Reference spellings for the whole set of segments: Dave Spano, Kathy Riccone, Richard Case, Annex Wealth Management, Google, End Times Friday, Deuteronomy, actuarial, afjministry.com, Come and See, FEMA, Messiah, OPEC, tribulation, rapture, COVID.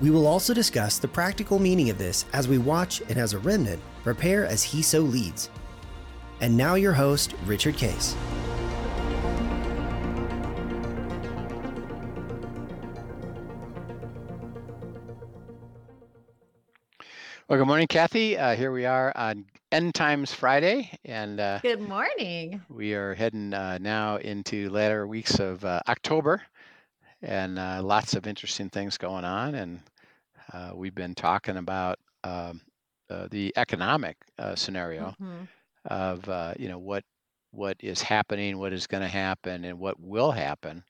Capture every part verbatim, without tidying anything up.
We will also discuss the practical meaning of this as we watch and as a remnant, prepare as he so leads. And now your host, Richard Case. Well, good morning, Kathy. Uh, here we are on End Times Friday. and uh, Good morning. We are heading uh, now into latter weeks of uh, October. And uh, lots of interesting things going on. And uh, we've been talking about um, uh, the economic uh, scenario mm-hmm. of, uh, you know, what what is happening, what is going to happen, and what will happen.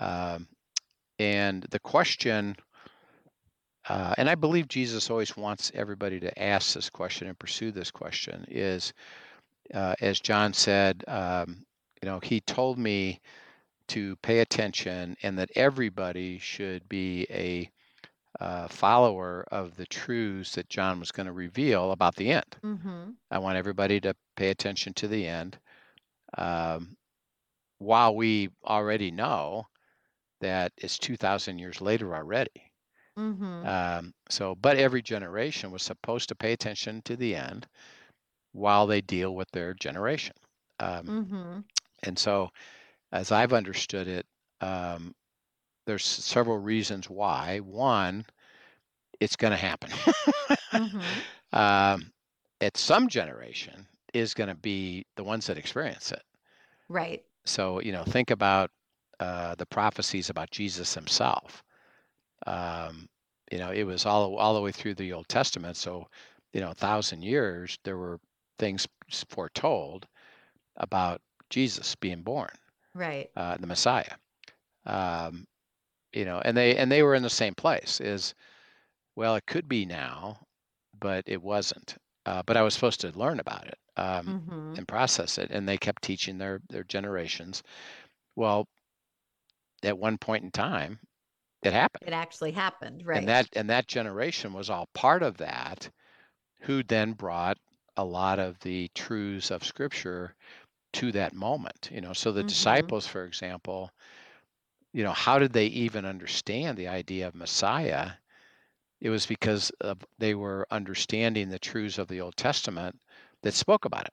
Um, and the question, uh, and I believe Jesus always wants everybody to ask this question and pursue this question, is, uh, as John said, um, you know, he told me to pay attention, and that everybody should be a uh, follower of the truths that John was going to reveal about the end. Mm-hmm. I want everybody to pay attention to the end. Um, while we already know that it's two thousand years later already. Mm-hmm. Um, so, but every generation was supposed to pay attention to the end while they deal with their generation. Um, mm-hmm. And so, as I've understood it, um, there's several reasons why. One, it's going to happen. mm-hmm. um, at some generation is going to be the ones that experience it. Right. So, you know, think about uh, the prophecies about Jesus himself. Um, you know, it was all all the way through the Old Testament. So, you know, a thousand years, there were things foretold about Jesus being born. Right. Uh, the Messiah, um, you know, and they and they were in the same place. Is, well, it could be now, but it wasn't. Uh, but I was supposed to learn about it um, mm-hmm. and process it. And they kept teaching their their generations. Well, at one point in time, it happened. It actually happened. Right. And that and that generation was all part of that, who then brought a lot of the truths of Scripture to that moment, you know. So the mm-hmm. disciples, for example, you know, how did they even understand the idea of Messiah? It was because of, they were understanding the truths of the Old Testament that spoke about it.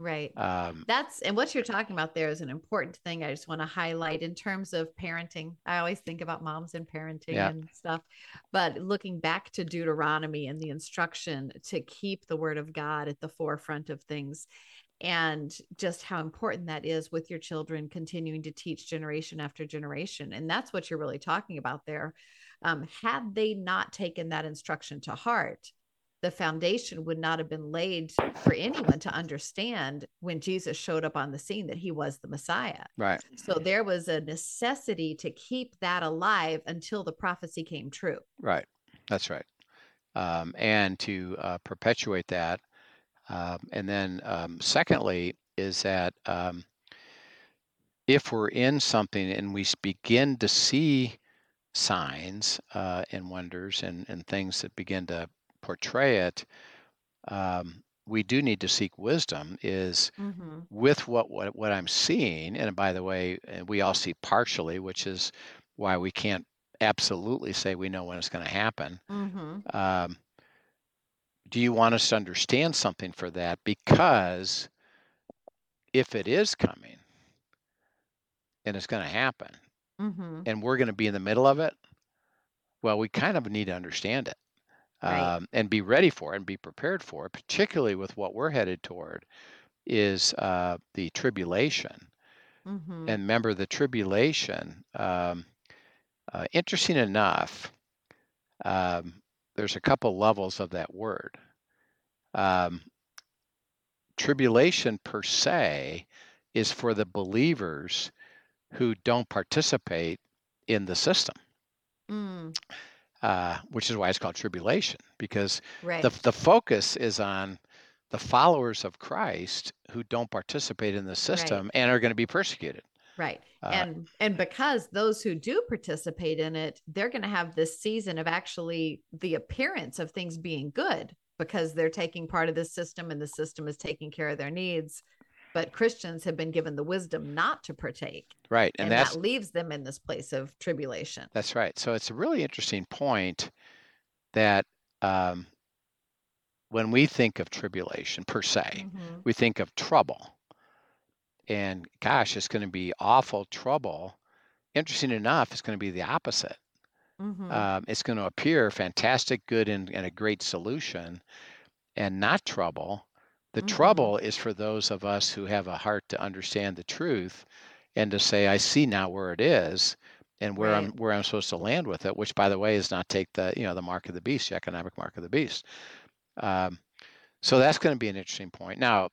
Right. Um, That's, and what you're talking about there is an important thing. I just want to highlight in terms of parenting. I always think about moms and parenting yeah. and stuff, but looking back to Deuteronomy and the instruction to keep the word of God at the forefront of things, and just how important that is with your children, continuing to teach generation after generation. And that's what you're really talking about there. Um, had they not taken that instruction to heart, the foundation would not have been laid for anyone to understand when Jesus showed up on the scene that he was the Messiah. Right. So there was a necessity to keep that alive until the prophecy came true. Right. That's right. Um, and to uh, perpetuate that. Um, and then um, secondly, is that um, if we're in something and we begin to see signs uh, and wonders and, and things that begin to portray it, um, we do need to seek wisdom is mm-hmm. with what, what what I'm seeing. And by the way, we all see partially, which is why we can't absolutely say we know when it's going to happen. Mm-hmm. Um, do you want us to understand something for that? Because if it is coming and it's going to happen mm-hmm. and we're going to be in the middle of it, well, we kind of need to understand it right. um, and be ready for it and be prepared for it, particularly with what we're headed toward is uh, the tribulation. Mm-hmm. And remember the tribulation, um, uh, interesting enough, um, there's a couple levels of that word. Um, tribulation per se is for the believers who don't participate in the system. Mm. uh, which is why it's called tribulation, because right. the the focus is on the followers of Christ who don't participate in the system right. and are going to be persecuted. Right. Uh, and and because those who do participate in it, they're going to have this season of actually the appearance of things being good because they're taking part of this system and the system is taking care of their needs. But Christians have been given the wisdom not to partake. Right. And, and that's, that leaves them in this place of tribulation. That's right. So it's a really interesting point that um, when we think of tribulation per se, mm-hmm. we think of trouble. And gosh, it's going to be awful trouble. Interesting enough, it's going to be the opposite. Mm-hmm. Um, it's going to appear fantastic, good, and, and a great solution, and not trouble. The mm-hmm. trouble is for those of us who have a heart to understand the truth and to say, I see now where it is and where right. I'm where I'm supposed to land with it, which, by the way, is not take the, you know, the mark of the beast, the economic mark of the beast. Um, so that's going to be an interesting point. Now,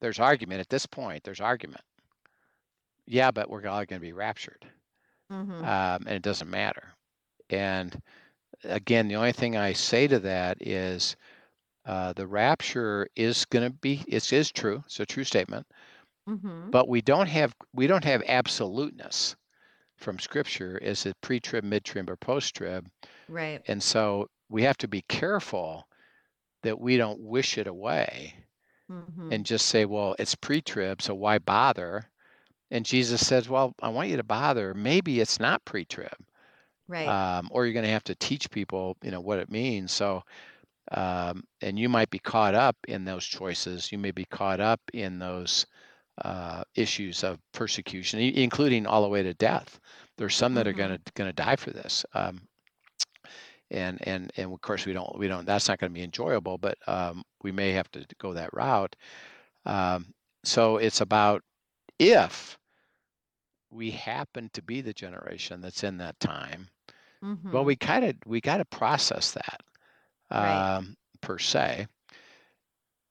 there's argument at this point. There's argument. Yeah, but we're all going to be raptured, mm-hmm. um, and it doesn't matter. And again, the only thing I say to that is uh, the rapture is going to be. It is true. It's a true statement. Mm-hmm. But we don't have we don't have absoluteness from Scripture. Is it pre-trib, mid-trib, or post-trib? Right. And so we have to be careful that we don't wish it away. Mm-hmm. And just say, well, it's pre-trib, so why bother? And Jesus says, well, I want you to bother. Maybe it's not pre-trib, right? Um, or you're going to have to teach people, you know, what it means. So, um, and you might be caught up in those choices. You may be caught up in those uh, issues of persecution, including all the way to death. There's some that mm-hmm. are going to going to die for this, um, and and and of course we don't we don't. That's not going to be enjoyable, but. Um, We may have to go that route. Um, so it's about if we happen to be the generation that's in that time, mm-hmm. well, we kind of we got to process that um, right. per se.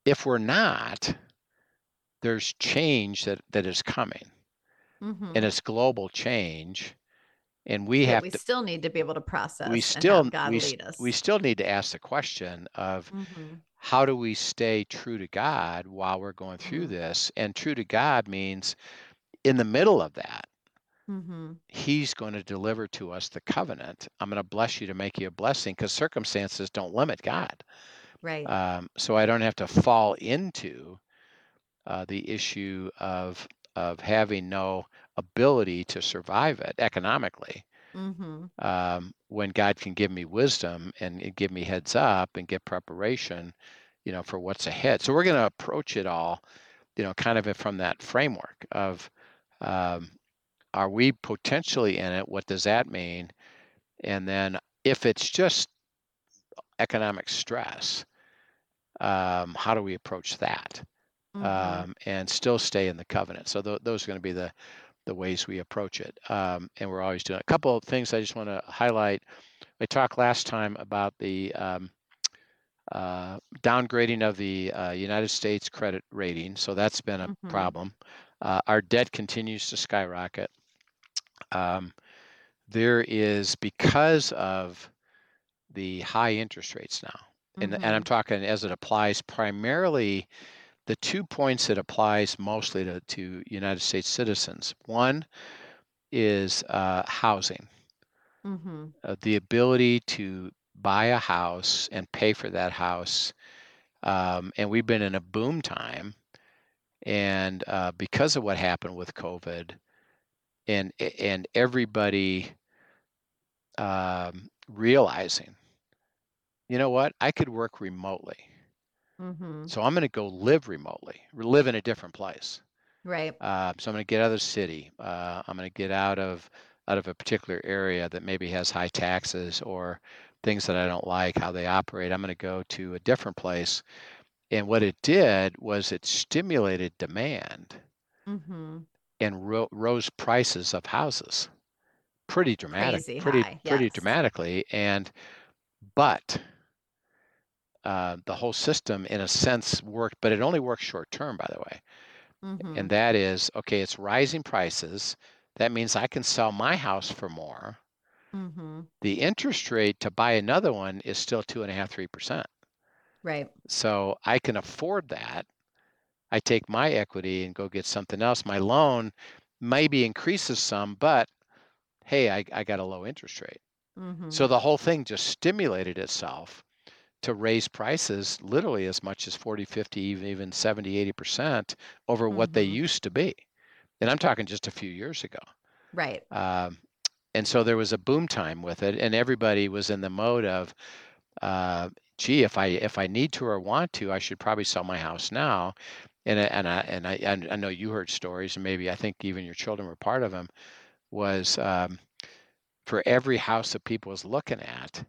If we're not, there's change that, that is coming, mm-hmm. and it's global change, and we but have we to, still need to be able to process. We still and have God we, lead us. We still need to ask the question of. Mm-hmm. How do we stay true to God while we're going through mm-hmm. this? And true to God means in the middle of that, mm-hmm. he's going to deliver to us the covenant. I'm going to bless you to make you a blessing because circumstances don't limit God. Right. Um, so I don't have to fall into uh, the issue of, of having no ability to survive it economically. Mm-hmm. Um, when God can give me wisdom and give me heads up and get preparation, you know, for what's ahead. So we're going to approach it all, you know, kind of from that framework of, um, are we potentially in it? What does that mean? And then if it's just economic stress, um, how do we approach that, mm-hmm. um, and still stay in the covenant? So th- those are going to be the the ways we approach it. Um, and we're always doing it. A couple of things I just want to highlight. I talked last time about the um, uh, downgrading of the uh, United States credit rating. So that's been a mm-hmm. problem. Uh, our debt continues to skyrocket. Um, there is, because of the high interest rates now, and, mm-hmm. and I'm talking as it applies primarily the two points that applies mostly to, to United States citizens. One is uh, housing, mm-hmm. uh, the ability to buy a house and pay for that house. Um, and we've been in a boom time. And uh, because of what happened with COVID and, and everybody um, realizing, you know what, I could work remotely. Mm-hmm. So I'm going to go live remotely, live in a different place. Right. Uh, so I'm going to get out of the city. Uh, I'm going to get out of out of a particular area that maybe has high taxes or things that I don't like, how they operate. I'm going to go to a different place. And what it did was it stimulated demand mm-hmm. and ro- rose prices of houses pretty dramatic, Crazy pretty high. pretty yes. dramatically. And but. Uh, the whole system, in a sense, worked, but it only works short term, by the way. Mm-hmm. And that is, okay, it's rising prices. That means I can sell my house for more. Mm-hmm. The interest rate to buy another one is still two and a half, three percent. Right. So I can afford that. I take my equity and go get something else. My loan maybe increases some, but hey, I, I got a low interest rate. Mm-hmm. So the whole thing just stimulated itself to raise prices literally as much as forty, fifty, even seventy, eighty percent over mm-hmm. what they used to be. And I'm talking just a few years ago. Right. Um, and so there was a boom time with it, and everybody was in the mode of, uh, gee, if I if I need to or want to, I should probably sell my house now. And and I and I I know you heard stories, and maybe I think even your children were part of them. Was um, for every house that people was looking at,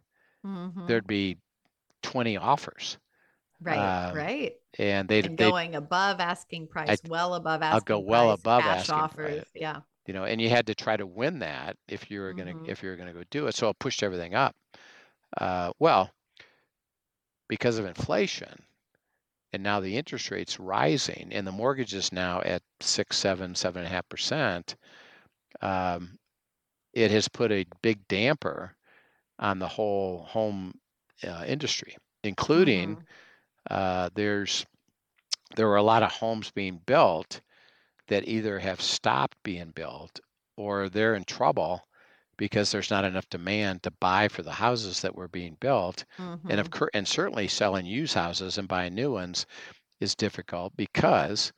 mm-hmm. there'd be twenty offers. Right, um, right. And they'd and going they'd, above asking price, I'd, well above asking. I'll go well price, above cash asking offers. Price. Yeah. You know, and you had to try to win that if you were gonna mm-hmm. if you were gonna go do it. So it pushed everything up. Uh, well, because of inflation, and now the interest rate's rising, and the mortgage is now at six, seven, seven and a half percent. Um, it has put a big damper on the whole home uh, industry, including mm-hmm. uh, there's there were a lot of homes being built that either have stopped being built or they're in trouble because there's not enough demand to buy for the houses that were being built. Mm-hmm. And, of, and certainly selling used houses and buying new ones is difficult because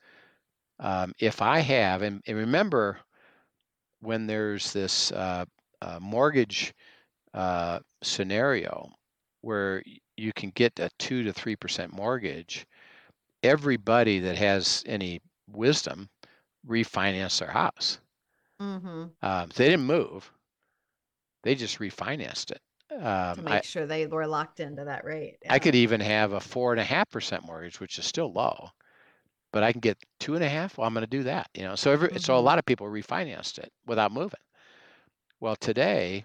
um, if I have, and, and remember, when there's this uh, uh, mortgage uh, scenario where you can get a two to three percent mortgage, everybody that has any wisdom refinanced their house. Mm-hmm. Um, they didn't move; they just refinanced it um, to make I, sure they were locked into that rate. Yeah. I could even have a four and a half percent mortgage, which is still low, but I can get two and a half. Well, I'm going to do that, you know. So every, mm-hmm. so a lot of people refinanced it without moving. Well, today,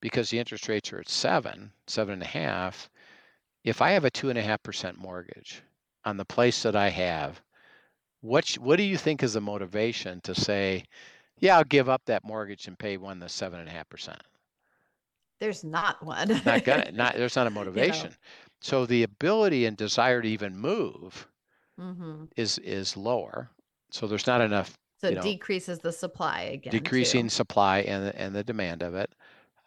because the interest rates are at seven, seven and a half, if I have a two and a half percent mortgage on the place that I have, what what do you think is the motivation to say, yeah, I'll give up that mortgage and pay one that's seven and a half percent? There's not one. not gonna, not there's not a motivation. You know. So the ability and desire to even move. Mm-hmm. is is lower, so there's not enough. So it you know, decreases the supply again. Decreasing too. Supply and and the demand of it,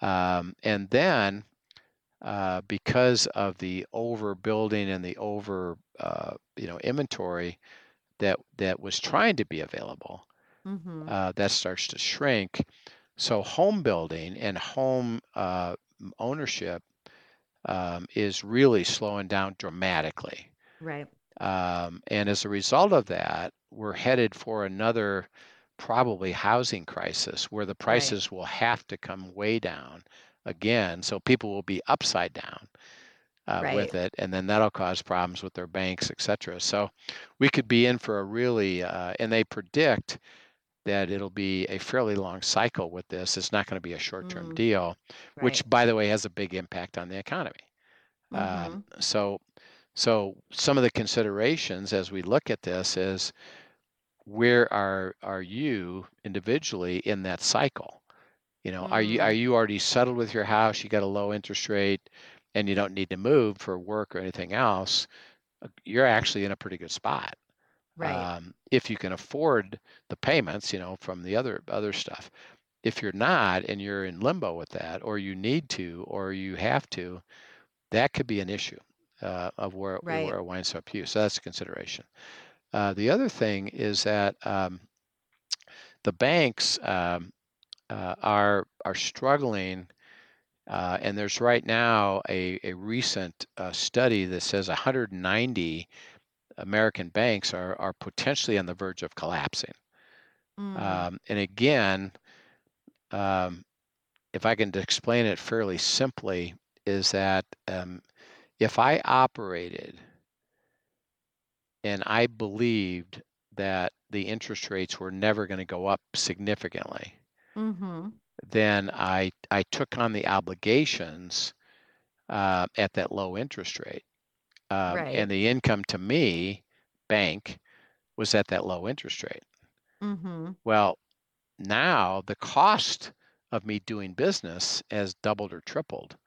um, and then uh, because of the overbuilding and the over uh, you know inventory that that was trying to be available, mm-hmm. uh, that starts to shrink. So home building and home uh, ownership um, is really slowing down dramatically. Right. Um, and as a result of that, we're headed for another probably housing crisis where the prices right. will have to come way down again. So people will be upside down uh, right. with it. And then that'll cause problems with their banks, et cetera. So we could be in for a really, uh, and they predict that it'll be a fairly long cycle with this. It's not going to be a short-term mm. deal, right. which, by the way, has a big impact on the economy. Mm-hmm. Um, so So some of the considerations as we look at this is where are are you individually in that cycle? You know, mm-hmm. are you are you already settled with your house? You got a low interest rate and you don't need to move for work or anything else. You're actually in a pretty good spot. Right. Um, if you can afford the payments, you know, from the other other stuff. If you're not and you're in limbo with that, or you need to, or you have to, that could be an issue. Uh, of where, right. where it winds up you. So that's a consideration. Uh, the other thing is that um, the banks um, uh, are are struggling, uh, and there's right now a, a recent uh, study that says one hundred ninety American banks are, are potentially on the verge of collapsing. Mm. Um, and again, um, if I can explain it fairly simply, is that um, if I operated and I believed that the interest rates were never going to go up significantly, mm-hmm. then I I took on the obligations uh, at that low interest rate. Um, right. And the income to me, bank, was at that low interest rate. Mm-hmm. Well, now the cost of me doing business has doubled or tripled.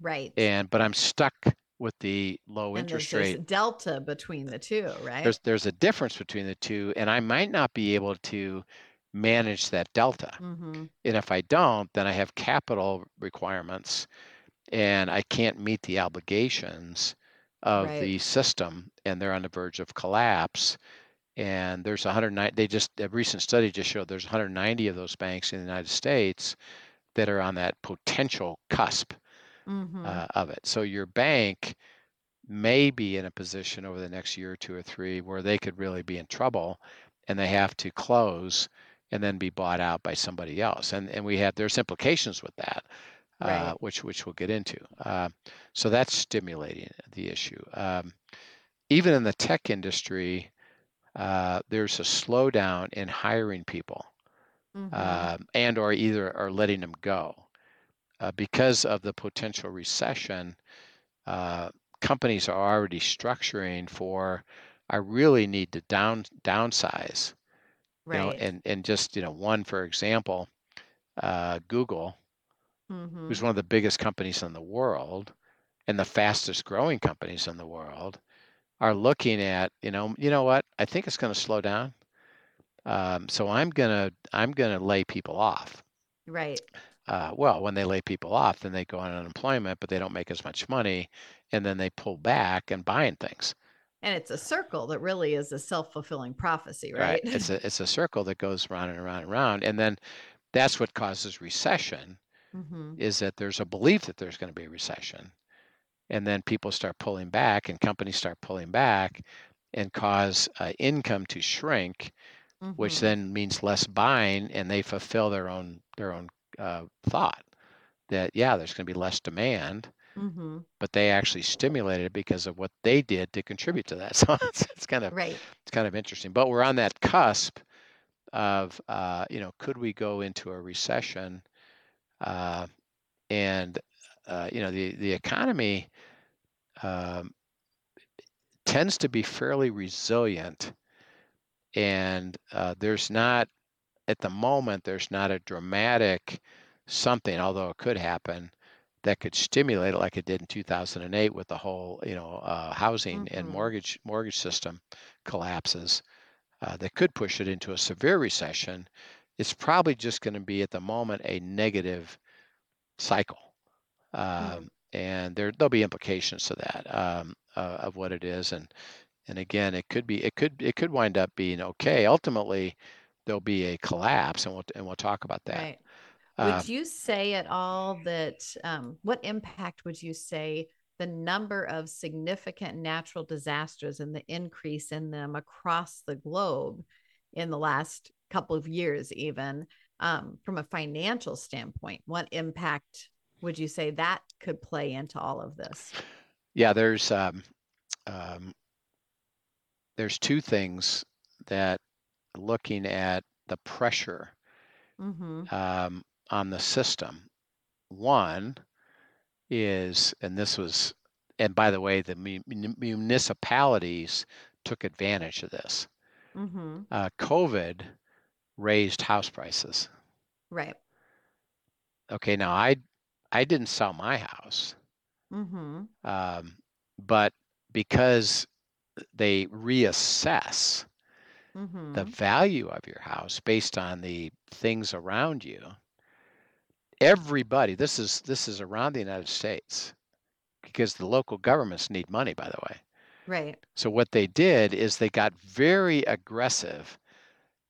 Right. And but I'm stuck with the low and interest there's rate. There's a delta between the two, right? There's there's a difference between the two, and I might not be able to manage that delta. Mm-hmm. And if I don't, then I have capital requirements, and I can't meet the obligations of right. the system, and they're on the verge of collapse. And there's one hundred nine, they just, a recent study just showed there's one hundred ninety of those banks in the United States that are on that potential cusp mm-hmm. uh, of it. So your bank may be in a position over the next year or two or three where they could really be in trouble, and they have to close and then be bought out by somebody else. And and we have, there's implications with that, right. uh, which which we'll get into. Uh, so that's stimulating the issue. Um, even in the tech industry, Uh, there's a slowdown in hiring people mm-hmm. uh, and or either are letting them go. Uh, because of the potential recession, uh, companies are already structuring for, I really need to down downsize. Right. You know, and, and just, you know, one, for example, uh, Google, mm-hmm. who's one of the biggest companies in the world and the fastest growing companies in the world, are looking at, you know, you know what, I think it's going to slow down. Um, so I'm going to, I'm going to lay people off. Right. Uh, well, when they lay people off, then they go on unemployment, but they don't make as much money. And then they pull back and buying things. And it's a circle that really is a self-fulfilling prophecy, right? Right. It's a, it's a circle that goes round and around and around. And then that's what causes recession mm-hmm. is that there's a belief that there's going to be a recession. And then people start pulling back and companies start pulling back and cause uh, income to shrink, mm-hmm. which then means less buying, and they fulfill their own their own uh, thought that, yeah, there's going to be less demand, mm-hmm. but they actually stimulated it because of what they did to contribute to that. So it's, it's kind of right. it's kind of interesting, but we're on that cusp of, uh, you know, could we go into a recession uh, and Uh, you know, the, the economy um, tends to be fairly resilient, and uh, there's not, at the moment, there's not a dramatic something, although it could happen, that could stimulate it like it did in two thousand eight with the whole, you know, uh, housing mm-hmm. and mortgage mortgage system collapses uh, that could push it into a severe recession. It's probably just going to be, at the moment, a negative cycle. Um, and there, there'll be implications to that, um, uh, of what it is. And, and again, it could be, it could, it could wind up being okay. Ultimately there'll be a collapse, and we'll, and we'll talk about that. Right. Would um, you say at all that, um, what impact would you say the number of significant natural disasters and the increase in them across the globe in the last couple of years, even, um, from a financial standpoint, what impact would you say that could play into all of this? Yeah, there's um, um, there's two things that, looking at the pressure mm-hmm. um, on the system. One is, and this was, and by the way, the mu- municipalities took advantage of this. Mm-hmm. Uh, COVID raised house prices. Right. Okay, now I. I didn't sell my house, mm-hmm. um, but because they reassess mm-hmm. the value of your house based on the things around you, everybody, this is this is around the United States, because the local governments need money, by the way. Right. So what they did is they got very aggressive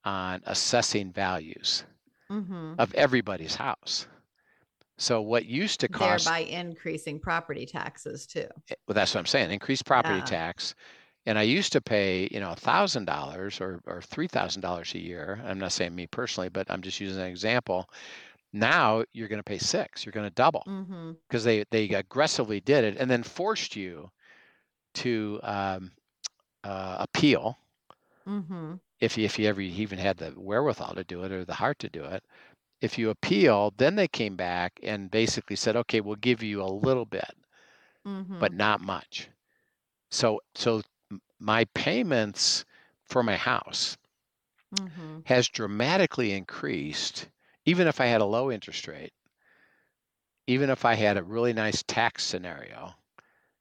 on assessing values mm-hmm. of everybody's house. So what used to cost, thereby increasing property taxes too. Well, that's what I'm saying. Increased property yeah. tax, and I used to pay, you know, a thousand dollars or or three thousand dollars a year. I'm not saying me personally, but I'm just using an example. Now you're going to pay six. You're going to double because mm-hmm. they they aggressively did it, and then forced you to um, uh, appeal mm-hmm. if you, if you ever even had the wherewithal to do it or the heart to do it. If you appeal, then they came back and basically said, okay, we'll give you a little bit, mm-hmm. but not much. So so my payments for my house mm-hmm. has dramatically increased even if I had a low interest rate, even if I had a really nice tax scenario,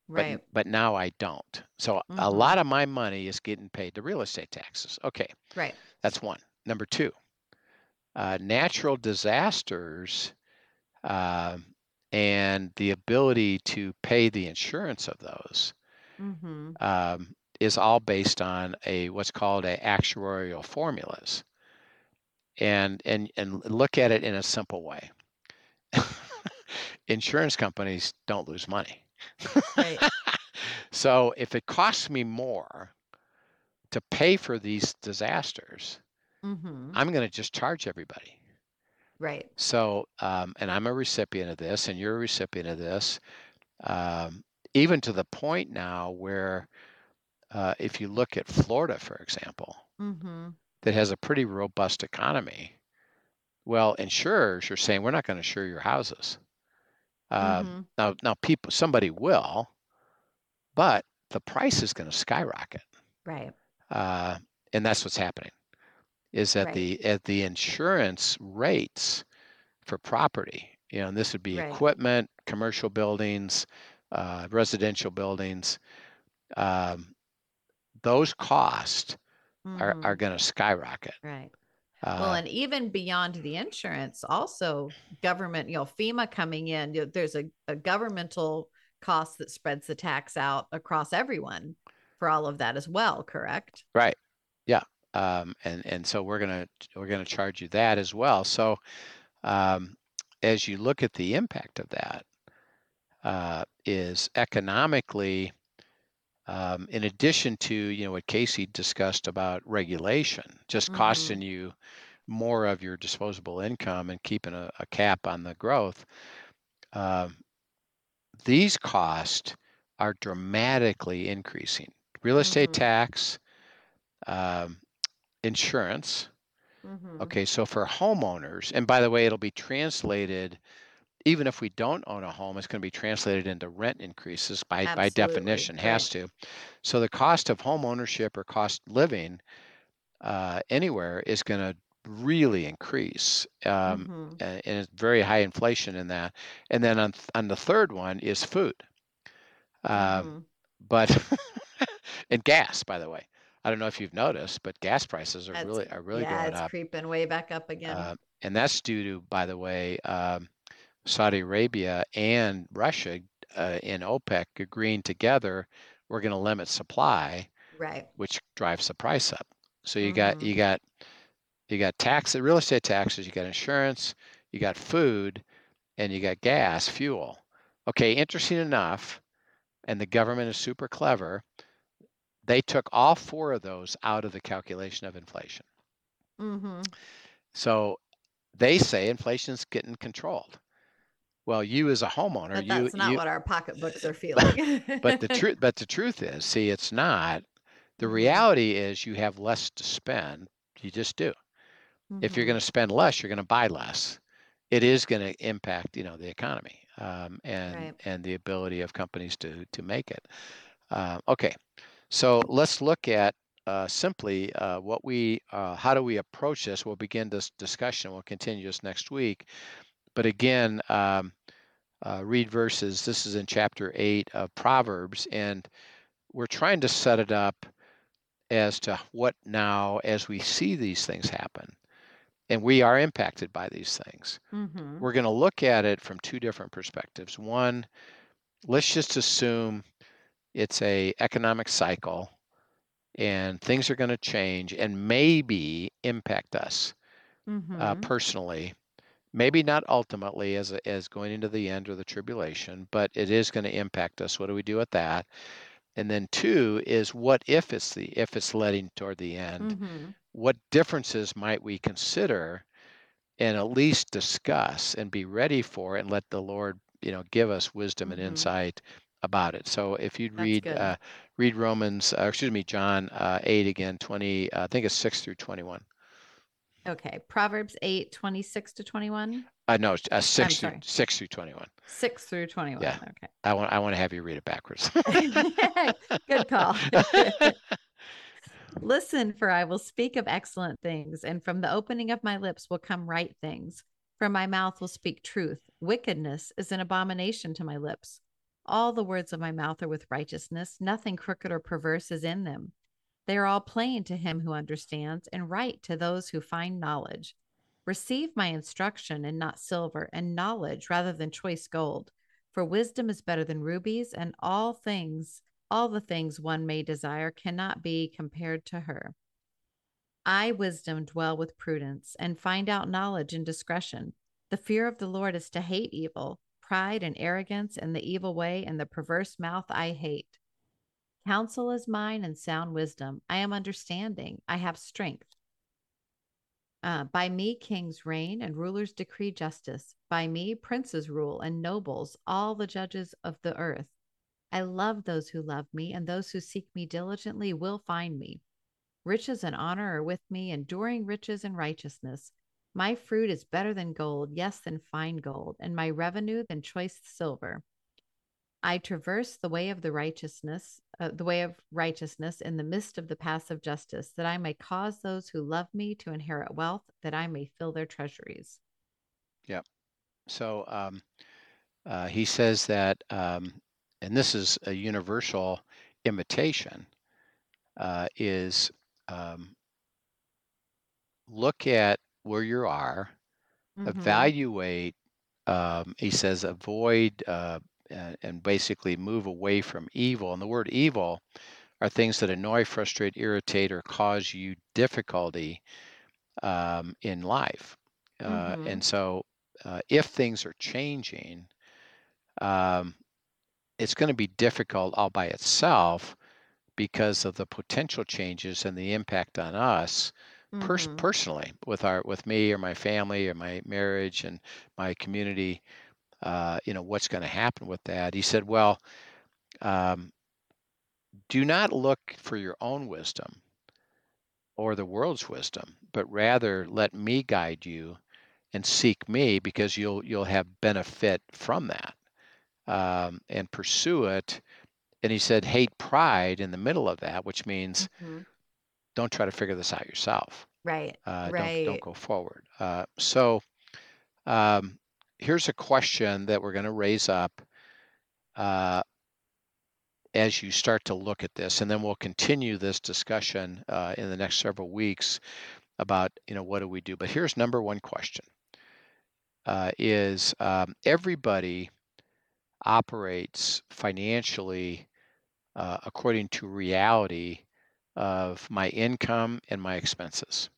right. but, but now I don't. So mm-hmm. a lot of my money is getting paid to real estate taxes. Okay. Right. That's one. Number two, uh, natural disasters uh, and the ability to pay the insurance of those mm-hmm. um, is all based on a what's called a actuarial formulas. And, and, and look at it in a simple way. Insurance companies don't lose money. Right. So if it costs me more to pay for these disasters, mm-hmm. I'm going to just charge everybody. Right. So, um, and I'm a recipient of this, and you're a recipient of this, um, even to the point now where uh, if you look at Florida, for example, mm-hmm. that has a pretty robust economy, well, insurers are saying, we're not going to insure your houses. Uh, mm-hmm. Now, now, people, somebody will, but the price is going to skyrocket. Right. Uh, and that's what's happening. Is that right. the at the insurance rates for property? You know, and this would be right. equipment, commercial buildings, uh, residential buildings. Um, those costs mm-hmm. are are going to skyrocket. Right. Well, and even beyond the insurance, also government, you know, FEMA coming in, you know, there's a, a governmental cost that spreads the tax out across everyone for all of that as well. Correct? Right. Yeah. Um, and, and so we're going to, we're going to charge you that as well. So um, as you look at the impact of that uh, is economically, Um, in addition to, you know, what Casey discussed about regulation, just mm-hmm. costing you more of your disposable income and keeping a, a cap on the growth, uh, these costs are dramatically increasing. Real estate mm-hmm. tax, um, insurance. Mm-hmm. Okay, so for homeowners, and by the way, it'll be translated, even if we don't own a home, it's going to be translated into rent increases by, by definition, right. has to. So the cost of home ownership or cost living uh, anywhere is going to really increase. Um, mm-hmm. and, and it's very high inflation in that. And then on, on the third one is food. Um, mm-hmm. But, and gas, by the way. I don't know if you've noticed, but gas prices are that's, really, are really yeah, going up. Yeah, it's creeping way back up again. Uh, and that's due to, by the way, um, Saudi Arabia and Russia uh, in OPEC agreeing together, we're going to limit supply, right? Which drives the price up. So you mm-hmm. got you got you got taxes, real estate taxes, you got insurance, you got food, and you got gas, fuel. Okay, interesting enough, and the government is super clever. They took all four of those out of the calculation of inflation. Mm-hmm. So they say inflation's getting controlled. Well, you as a homeowner, but that's you that's not you, what our pocketbooks are feeling. but the truth, but the truth is, see, it's not. The reality is, you have less to spend. You just do. Mm-hmm. If you're going to spend less, you're going to buy less. It is going to impact, you know, the economy um, and right. and the ability of companies to to make it. Uh, okay, so let's look at uh, simply uh, what we, uh, how do we approach this? We'll begin this discussion. We'll continue this next week. But again, um, uh, read verses. This is in chapter eight of Proverbs, and we're trying to set it up as to what now, as we see these things happen, and we are impacted by these things. Mm-hmm. We're going to look at it from two different perspectives. One, let's just assume it's a economic cycle, and things are going to change and maybe impact us mm-hmm. uh, personally. Maybe not ultimately as as going into the end or the tribulation, but it is going to impact us. What do we do with that? And then two is what if it's the if it's leading toward the end? Mm-hmm. What differences might we consider and at least discuss and be ready for, and let the Lord, you know, give us wisdom mm-hmm. and insight about it. So if you'd That's read uh, read Romans, uh, excuse me, John uh, eight again, twenty, uh, I think it's six through twenty-one. Okay. Proverbs eight, twenty-six to twenty-one. Uh, no, uh, six, through, six through twenty-one. Six through twenty-one. Yeah. Okay. I want, I want to have you read it backwards. Good call. Listen, for I will speak of excellent things, and from the opening of my lips will come right things. For my mouth will speak truth. Wickedness is an abomination to my lips. All the words of my mouth are with righteousness. Nothing crooked or perverse is in them. They are all plain to him who understands, and right to those who find knowledge. Receive my instruction and not silver, and knowledge rather than choice gold. For wisdom is better than rubies, and all things, all the things one may desire cannot be compared to her. I, wisdom, dwell with prudence, and find out knowledge and discretion. The fear of the Lord is to hate evil, pride and arrogance, and the evil way, and the perverse mouth I hate. Counsel is mine and sound wisdom. I am understanding. I have strength. Uh, by me, kings reign and rulers decree justice. By me, princes rule and nobles, all the judges of the earth. I love those who love me, and those who seek me diligently will find me. Riches and honor are with me, enduring riches and righteousness. My fruit is better than gold, yes, than fine gold, and my revenue than choice silver. I traverse the way of the righteousness, uh, the way of righteousness in the midst of the paths of justice, that I may cause those who love me to inherit wealth, that I may fill their treasuries. Yep. So um, uh, he says that, um, and this is a universal imitation, uh, is um, look at where you are, mm-hmm. evaluate, um, he says, avoid, uh, and basically move away from evil. And the word evil are things that annoy, frustrate, irritate, or cause you difficulty um, in life. Mm-hmm. Uh, and so uh, if things are changing, um, it's going to be difficult all by itself because of the potential changes and the impact on us mm-hmm. pers- personally with our, with me or my family or my marriage and my community. Uh, you know, what's going to happen with that? He said, well, um, do not look for your own wisdom or the world's wisdom, but rather let me guide you and seek me, because you'll you'll have benefit from that, um, and pursue it. And he said, hate pride in the middle of that, which means mm-hmm. don't try to figure this out yourself. Right. Uh, right. Don't, don't go forward. Uh, so, um, here's a question that we're going to raise up uh, as you start to look at this, and then we'll continue this discussion uh, in the next several weeks about, you know, what do we do? But here's number one question uh, is um, everybody operates financially uh, according to reality of my income and my expenses.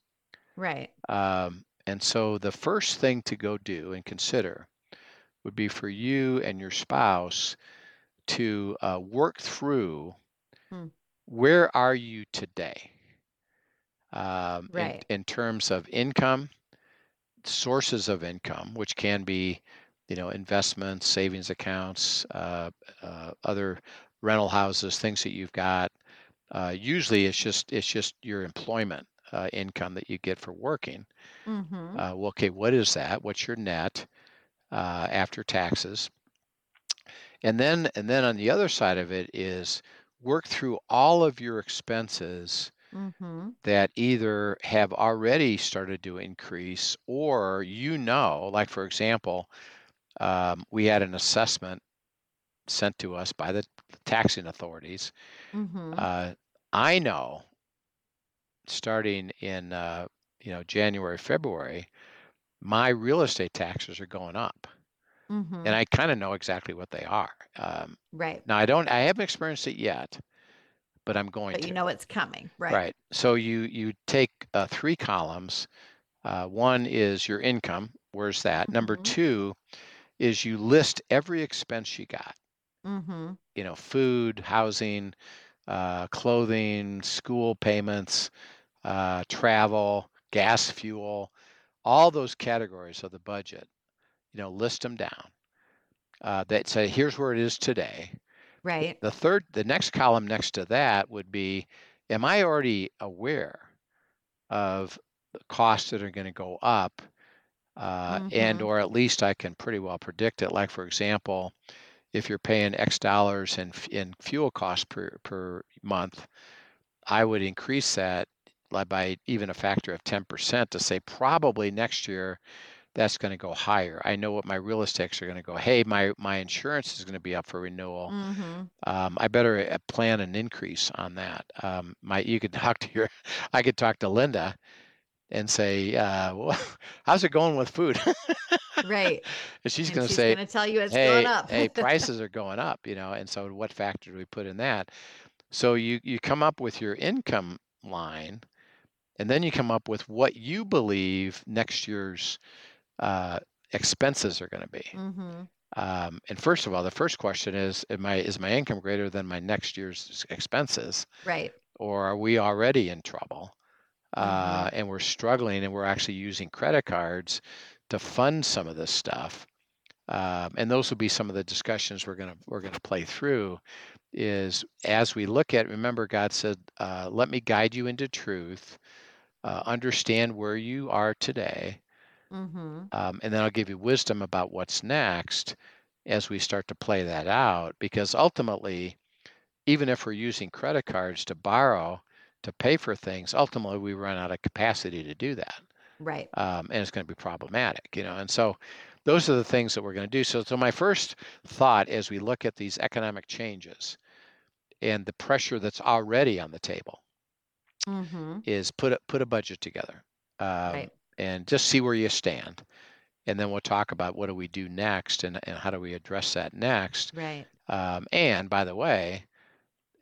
Right. Um, And so the first thing to go do and consider would be for you and your spouse to uh, work through hmm. where are you today um, right. in, in terms of income, sources of income, which can be, you know, investments, savings accounts, uh, uh, other rental houses, things that you've got. Uh, usually, it's just it's just your employment. Uh, income that you get for working. Mm-hmm. Uh, well, okay, what is that? What's your net uh, after taxes? And then, and then on the other side of it is work through all of your expenses mm-hmm. that either have already started to increase, or you know, like for example, um, we had an assessment sent to us by the taxing authorities. Mm-hmm. Uh, I know. Starting in uh, you know January, February, my real estate taxes are going up, mm-hmm. and I kind of know exactly what they are. Um, right now, I don't. I haven't experienced it yet, but I'm going but to. But you know it's coming, right? Right. So you you take uh, three columns. Uh, one is your income. Where's that? Mm-hmm. Number two is you list every expense you got. Mm-hmm. You know, food, housing, uh, clothing, school payments. Uh, travel, gas, fuel, all those categories of the budget, you know, list them down. Uh, that say, here's where it is today. Right. The third, the next column next to that would be, am I already aware of the costs that are going to go up, uh, mm-hmm. and or at least I can pretty well predict it. Like for example, if you're paying X dollars in in fuel costs per per month, I would increase that by even a factor of ten percent to say probably next year that's going to go higher. I know what my real estates are going to go. Hey, my, my insurance is going to be up for renewal. Mm-hmm. Um, I better plan an increase on that. Um, my, you could talk to your, I could talk to Linda and say, uh, well, how's it going with food? Right. And she's going to say, gonna tell you it's hey, going up. Hey, prices are going up, you know? And so what factor do we put in that? So you, you come up with your income line, and then you come up with what you believe next year's uh, expenses are going to be. Mm-hmm. Um, and first of all, the first question is, am I, is my income greater than my next year's expenses? Right. Or are we already in trouble? Uh, mm-hmm. And we're struggling, and we're actually using credit cards to fund some of this stuff. Um, and those will be some of the discussions we're going to we're going to play through. Is as we look at, remember, God said, uh, "Let me guide you into truth. Uh, understand where you are today, mm-hmm. um, and then I'll give you wisdom about what's next." As we start to play that out, because ultimately, even if we're using credit cards to borrow to pay for things, ultimately we run out of capacity to do that. Right. Um, and it's going to be problematic, you know. And so, those are the things that we're going to do. So, so my first thought as we look at these economic changes and the pressure that's already on the table mm-hmm. is put a, put a budget together um, right. and just see where you stand. And then we'll talk about what do we do next and, and how do we address that next. Right. Um, and by the way,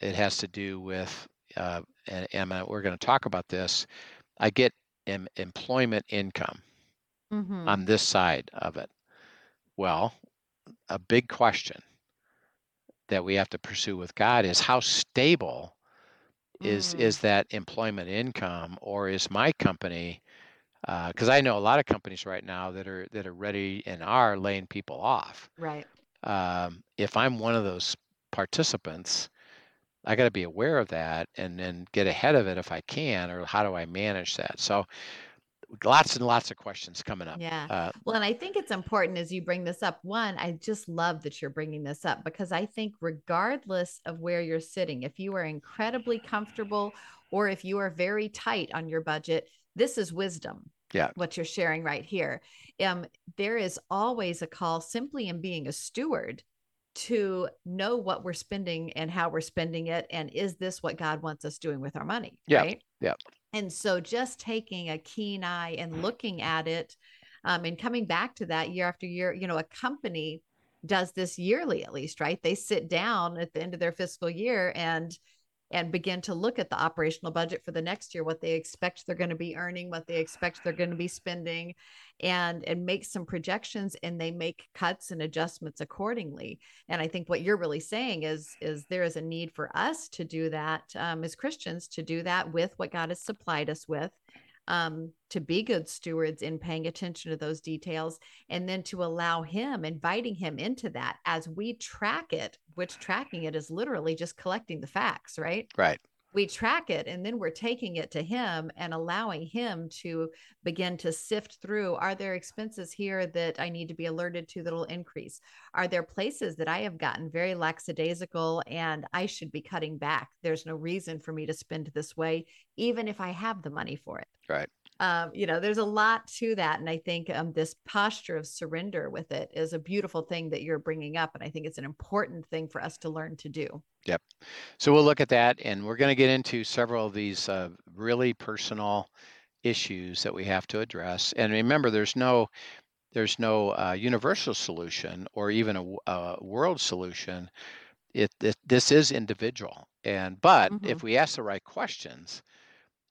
it has to do with, uh, and, and we're going to talk about this, I get em- employment income. Mm-hmm. on this side of it. Well, a big question that we have to pursue with God is how stable mm. is is that employment income, or is my company? Because uh, I know a lot of companies right now that are that are ready and are laying people off. Right. Um, if I'm one of those participants, I got to be aware of that and then get ahead of it if I can, or how do I manage that? So. Lots and lots of questions coming up. Yeah. Uh, well, and I think it's important as you bring this up. One, I just love that you're bringing this up, because I think regardless of where you're sitting, if you are incredibly comfortable or if you are very tight on your budget, this is wisdom. Yeah. What you're sharing right here. Um, there is always a call simply in being a steward to know what we're spending and how we're spending it. And is this what God wants us doing with our money? Yeah. Right? Yeah. And so just taking a keen eye and looking at it um, and coming back to that year after year, you know, a company does this yearly at least, right? They sit down at the end of their fiscal year and and begin to look at the operational budget for the next year, what they expect they're going to be earning, what they expect they're going to be spending, and and make some projections, and they make cuts and adjustments accordingly. And I think what you're really saying is, is there is a need for us to do that um, as Christians, to do that with what God has supplied us with, um, to be good stewards in paying attention to those details, and then to allow him, inviting him into that as we track it, which tracking it is literally just collecting the facts, right? Right. We track it, and then we're taking it to him and allowing him to begin to sift through, are there expenses here that I need to be alerted to that'll increase? Are there places that I have gotten very lackadaisical and I should be cutting back? There's no reason for me to spend this way, even if I have the money for it. Right. Um, you know, there's a lot to that. And I think um, this posture of surrender with it is a beautiful thing that you're bringing up. And I think it's an important thing for us to learn to do. Yep. So we'll look at that. And we're going to get into several of these uh, really personal issues that we have to address. And remember, there's no there's no uh, universal solution or even a, a world solution. It, it This is individual. And but mm-hmm. if we ask the right questions,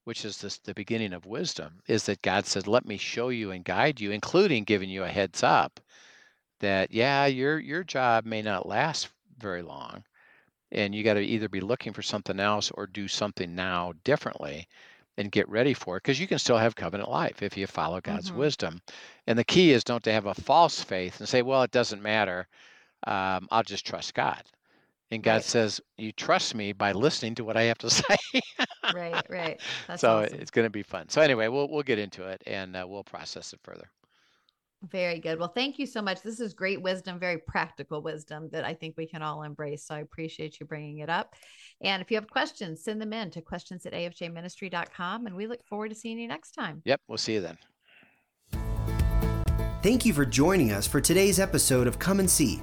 which is this, the beginning of wisdom, is that God said, let me show you and guide you, including giving you a heads up that, yeah, your your job may not last very long, and you got to either be looking for something else or do something now differently and get ready for it, because you can still have covenant life if you follow God's mm-hmm. wisdom. And the key is not to have a false faith and say, well, it doesn't matter. Um, I'll just trust God. And God right. says, you trust me by listening to what I have to say. Right, right. That's so awesome. It's going to be fun. So anyway, we'll we'll get into it, and uh, we'll process it further. Very good. Well, thank you so much. This is great wisdom, very practical wisdom that I think we can all embrace. So I appreciate you bringing it up. And if you have questions, send them in to questions at a f j ministry dot com. And we look forward to seeing you next time. Yep. We'll see you then. Thank you for joining us for today's episode of Come and See,